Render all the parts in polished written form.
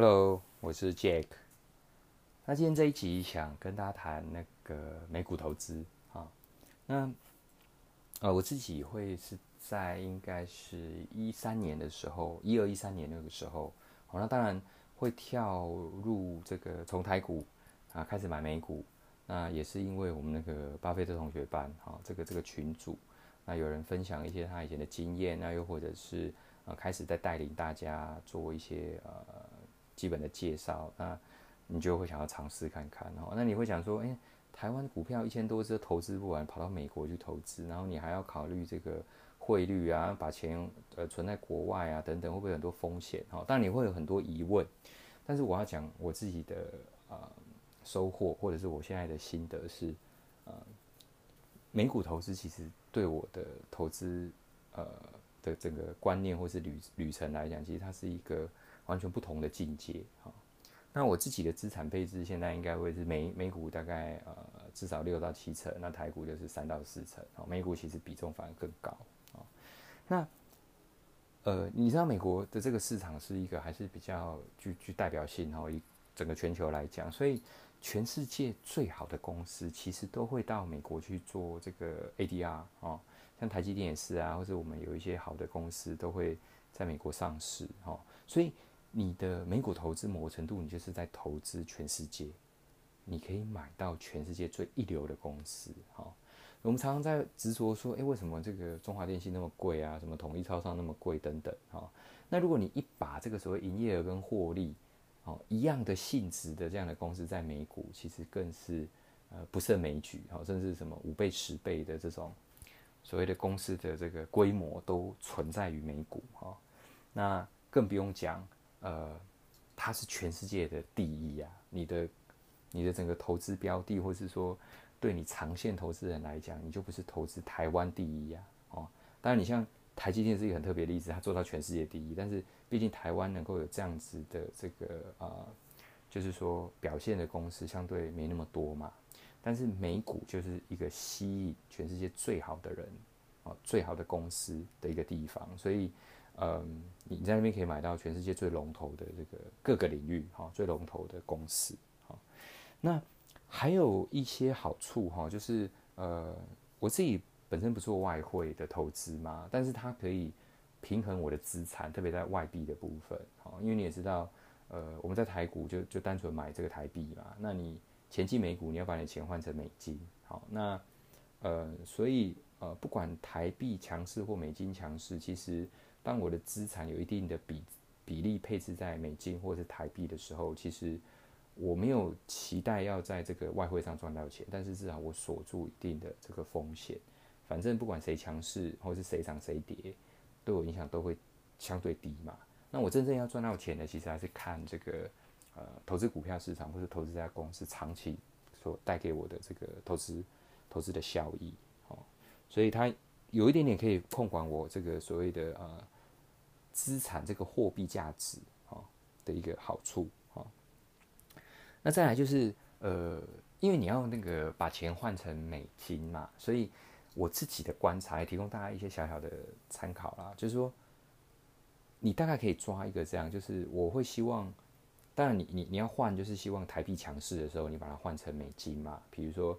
Hello， 我是 Jack。那今天这一集想跟大家谈那个美股投资啊。那我自己会是在应该是13年的时候，12、13年那个时候，那当然会跳入这个从台股啊开始买美股。那也是因为我们那个巴菲特同学班啊，这个群组，那有人分享一些他以前的经验，那又或者是开始在带领大家做一些基本的介绍，那你就会想要尝试看看哦。那你会想说，台湾股票1000多只都投资不完，跑到美国去投资，然后你还要考虑这个汇率啊，把钱存在国外啊等等，会不会很多风险？哦，当然你会有很多疑问。但是我要讲我自己的收获，或者是我现在的心得是，美股投资其实对我的投资的整个观念或是旅程来讲，其实它是一个完全不同的境界。好，那我自己的资产配置现在应该会是美股大概至少6到7成，那台股就是3到4成。好，美股其实比重反而更高。好，那你知道美国的这个市场是一个还是比较具代表性，然后以整个全球来讲，所以全世界最好的公司其实都会到美国去做这个 ADR 哦，像台积电也是啊，或者我们有一些好的公司都会在美国上市哦，所以你的美股投资某个程度，你就是在投资全世界，你可以买到全世界最一流的公司哦。我们常常在执着说，为什么这个中华电信那么贵啊，什么统一超商那么贵等等哦。那如果你一把这个所谓营业额跟获利哦，一样的性质的这样的公司在美股其实更是不胜枚举哦，甚至什么5倍、10倍的这种所谓的公司的这个规模都存在于美股哦。那更不用讲它是全世界的第一啊，你的整个投资标的，或是说对你长线投资人来讲，你就不是投资台湾第一啊哦。当然你像台积电是一个很特别的例子，它做到全世界第一，但是毕竟台湾能够有这样子的这个就是说表现的公司相对没那么多嘛。但是美股就是一个吸引全世界最好的人哦，最好的公司的一个地方，所以你在那边可以买到全世界最龙头的这个各个领域哦，最龙头的公司哦。那还有一些好处哦，就是我自己本身不做外汇的投资嘛，但是它可以平衡我的资产，特别在外币的部分哦。因为你也知道，我们在台股就单纯买这个台币嘛，那你前期美股你要把你的钱换成美金，好，那所以不管台币强势或美金强势，其实当我的资产有一定的比例配置在美金或是台币的时候，其实我没有期待要在这个外汇上赚到钱，但是至少我锁住一定的这个风险。反正不管谁强势或是谁涨谁跌，对我影响都会相对低嘛。那我真正要赚到钱的，其实还是看这个投资股票市场或是投资这家公司长期所带给我的这个投资的效益哦。所以它有一点点可以控管我这个所谓的资产这个货币价值哦的一个好处哦。那再来就是因为你要那个把钱换成美金嘛，所以我自己的观察，提供大家一些小小的参考啦，就是说，你大概可以抓一个这样，就是我会希望，当然你要换，就是希望台币强势的时候，你把它换成美金嘛。比如说，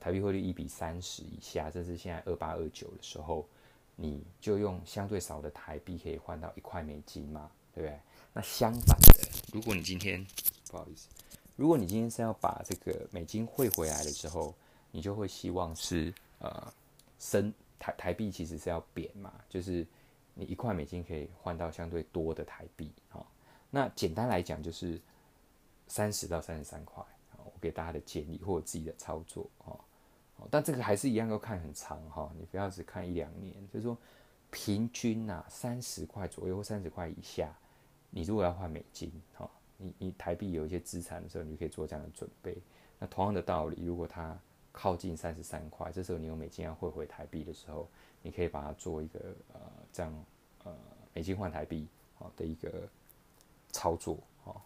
台币汇率1比30以下，甚至现在28、29的时候，你就用相对少的台币可以换到1块美金嘛，对不对？那相反的，如果你今天不好意思，如果你今天是要把这个美金汇回来的时候，你就会希望是。台币其实是要贬嘛，就是你1块美金可以换到相对多的台币哦。那简单来讲就是30到33块哦，我给大家的建议或我自己的操作哦。但这个还是一样要看很长哦，你不要只看1、2年，就是说平均啊30块左右或30块以下，你如果要换美金哦，你台币有一些资产的时候，你就可以做这样的准备。那同样的道理，如果它靠近33块，这时候你用美金要汇回台币的时候，你可以把它做一个这样美金换台币好的一个操作哦。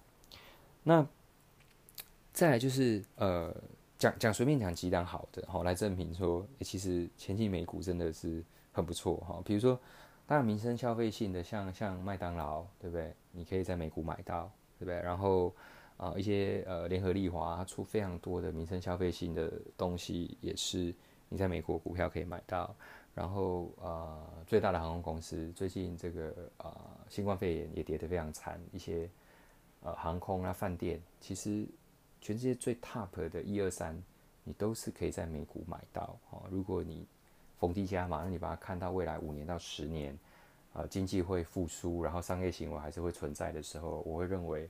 那再来就是讲随便讲几档好的哦，来证明说，其实前期美股真的是很不错哈。比如说，当然民生消费性的像麦当劳，对不对？你可以在美股买到对不对？然后一些联合利华，它出非常多的民生消费性的东西，也是你在美国股票可以买到。然后最大的航空公司最近这个新冠肺炎也跌得非常惨，一些航空啊、饭店，其实全世界最 top 的1、2、3，你都是可以在美股买到。哦，如果你逢低加码，那你把它看到未来5年到10年，经济会复苏，然后商业行为还是会存在的时候，我会认为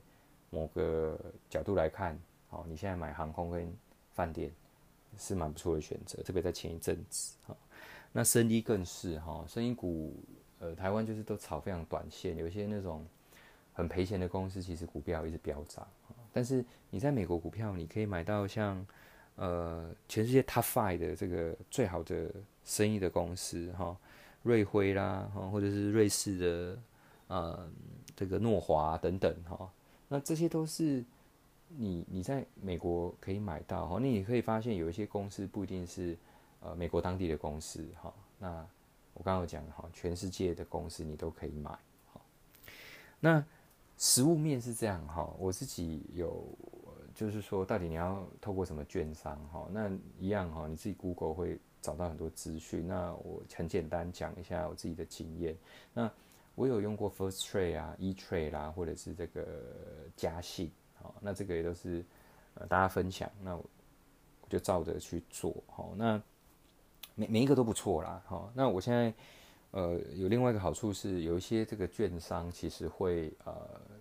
某个角度来看，哦，你现在买航空跟饭店是蛮不错的选择，特别在前一阵子。哦，那生医更是哈，生医股台湾就是都炒非常短线，有一些那种很赔钱的公司，其实股票一直飙涨。但是你在美国股票，你可以买到像全世界 Top 5 的这个最好的生意的公司哈，瑞辉啦，或者是瑞士的这个诺华等等哈，那这些都是你在美国可以买到哈。那你可以发现有一些公司不一定是美国当地的公司哈，那我刚刚有讲哈，全世界的公司你都可以买哈。那实物面是这样哈，我自己有就是说，到底你要透过什么券商哈，那一样哈，你自己 Google 会找到很多资讯。那我很简单讲一下我自己的经验。那我有用过 Firstrade 啊、E*TRADE 啦，或者是这个嘉信，好，那这个也都是大家分享，那我就照着去做，好，那每一个都不错啦，好，那我现在有另外一个好处是，有一些这个券商其实会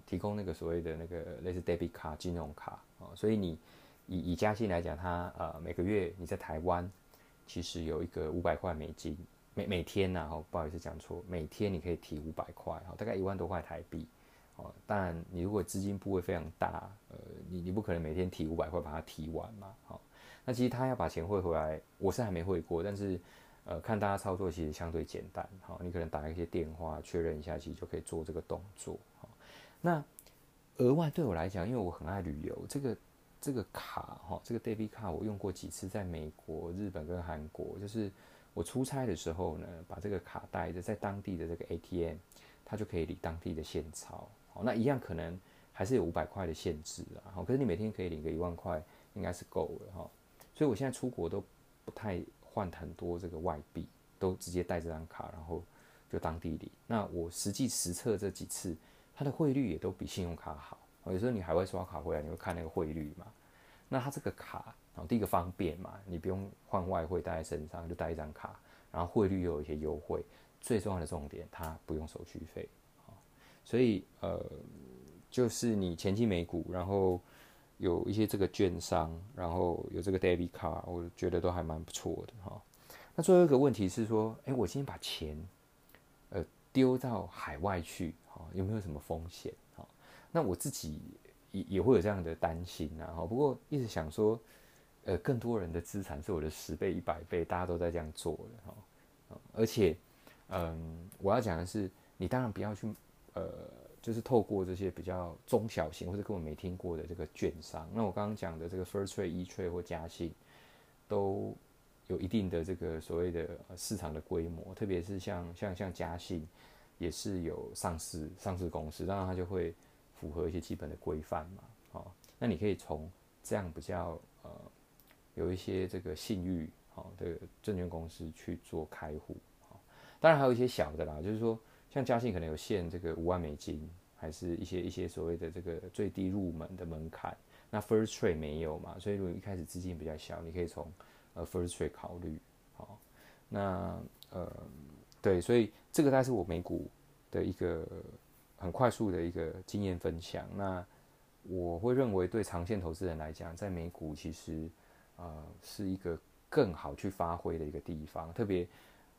提供那个所谓的那个类似 debit 卡、金融卡，哦，所以你以嘉信来讲，它每个月你在台湾其实有一个$500，每天呐，啊，哦，不好意思讲错，每天你可以提500块，哦，大概1万多块台币，哦，当然你如果资金部位非常大，你不可能每天提500块把它提完嘛，哦，那其实他要把钱汇回来，我是还没汇过，但是看大家操作其实相对简单，哦，你可能打一些电话确认一下，其实就可以做这个动作，哦，那额外对我来讲，因为我很爱旅游，这个卡哈，这个 debit 卡我用过几次，在美国、日本跟韩国，就是我出差的时候呢，把这个卡带着，在当地的这个 ATM， 它就可以领当地的现钞。好，那一样可能还是有500块的限制啊。好，可是你每天可以领个1万块，应该是够了哈。所以我现在出国都不太换很多这个外币，都直接带这张卡，然后就当地领。那我实际实测这几次，它的汇率也都比信用卡好。有时候你海外刷卡回来，你会看那个汇率嘛？那它这个卡，第一个方便嘛，你不用换外汇带在身上，就带一张卡，然后汇率又有一些优惠。最重要的重点，它不用手续费。所以就是你前期美股，然后有一些这个券商，然后有这个 debit 卡，我觉得都还蛮不错的哈。那最后一个问题是说，我今天把钱丢到海外去，有没有什么风险？那我自己也会有这样的担心啊，不过一直想说，更多人的资产是我的10倍、100倍，大家都在这样做的哈。而且，我要讲的是，你当然不要去，就是透过这些比较中小型或者根本没听过的这个券商。那我刚刚讲的这个 Firstrade、E*TRADE 或嘉信，都有一定的这个所谓的市场的规模，特别是像嘉信，也是有上市公司，当然它就会符合一些基本的规范嘛，哦，那你可以从这样比较有一些这个信誉好的证券公司去做开户，哦，当然还有一些小的啦，就是说像嘉信可能有限这个$5万，还是一些所谓的这个最低入门的门槛。那 Firstrade 没有嘛，所以如果一开始资金比较小，你可以从Firstrade 考虑，好，哦，那对，所以这个大概是我美股的一个很快速的一个经验分享。那我会认为对长线投资人来讲，在美股其实是一个更好去发挥的一个地方。特别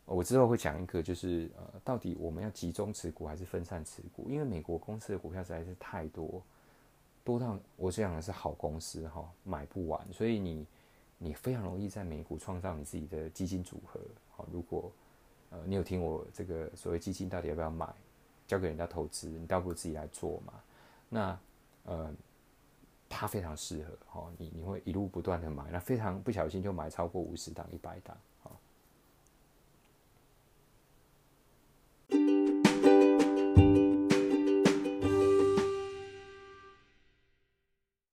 我之后会讲一个，就是到底我们要集中持股还是分散持股？因为美国公司的股票实在是太多到我讲的是好公司哈，买不完，所以你非常容易在美股创造你自己的基金组合。好，如果你有听我这个所谓基金到底要不要买？交给人家投资，你倒不如自己来做嘛。那它非常适合，哦，你会一路不断的买，那非常不小心就买超过50档、100档，